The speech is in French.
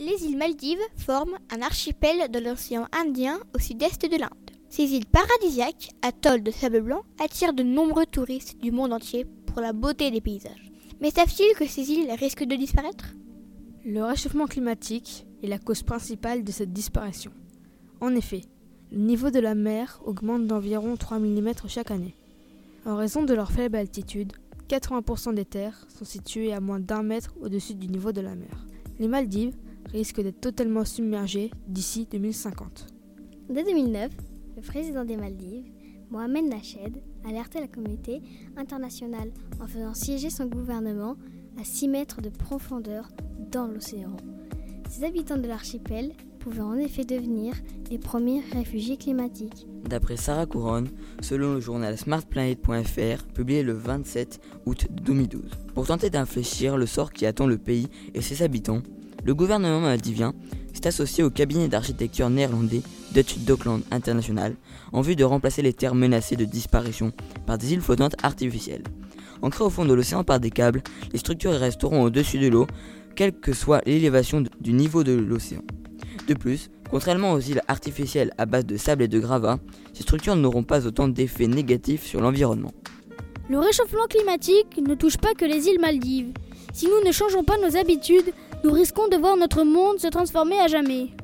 Les îles Maldives forment un archipel de l'océan Indien au sud-est de l'Inde. Ces îles paradisiaques, atolls de sable blanc, attirent de nombreux touristes du monde entier pour la beauté des paysages. Mais savent-ils que ces îles risquent de disparaître ? Le réchauffement climatique est la cause principale de cette disparition. En effet, le niveau de la mer augmente d'environ 3 mm chaque année. En raison de leur faible altitude, 80% des terres sont situées à moins d'un mètre au-dessus du niveau de la mer. Les Maldives risquent d'être totalement submergées d'ici 2050. Dès 2009, le président des Maldives, Mohamed Nasheed, alertait la communauté internationale en faisant siéger son gouvernement à 6 mètres de profondeur dans l'océan. Ces habitants de l'archipel pouvaient en effet devenir les premiers réfugiés climatiques. D'après Sarah Couronne, selon le journal SmartPlanet.fr, publié le 27 août 2012. Pour tenter d'infléchir le sort qui attend le pays et ses habitants, le gouvernement maldivien s'est associé au cabinet d'architecture néerlandais Dutch Dockland International en vue de remplacer les terres menacées de disparition par des îles flottantes artificielles. Ancrées au fond de l'océan par des câbles, les structures resteront au-dessus de l'eau, quelle que soit l'élévation du niveau de l'océan. De plus, contrairement aux îles artificielles à base de sable et de gravats, ces structures n'auront pas autant d'effets négatifs sur l'environnement. Le réchauffement climatique ne touche pas que les îles Maldives. Si nous ne changeons pas nos habitudes, nous risquons de voir notre monde se transformer à jamais.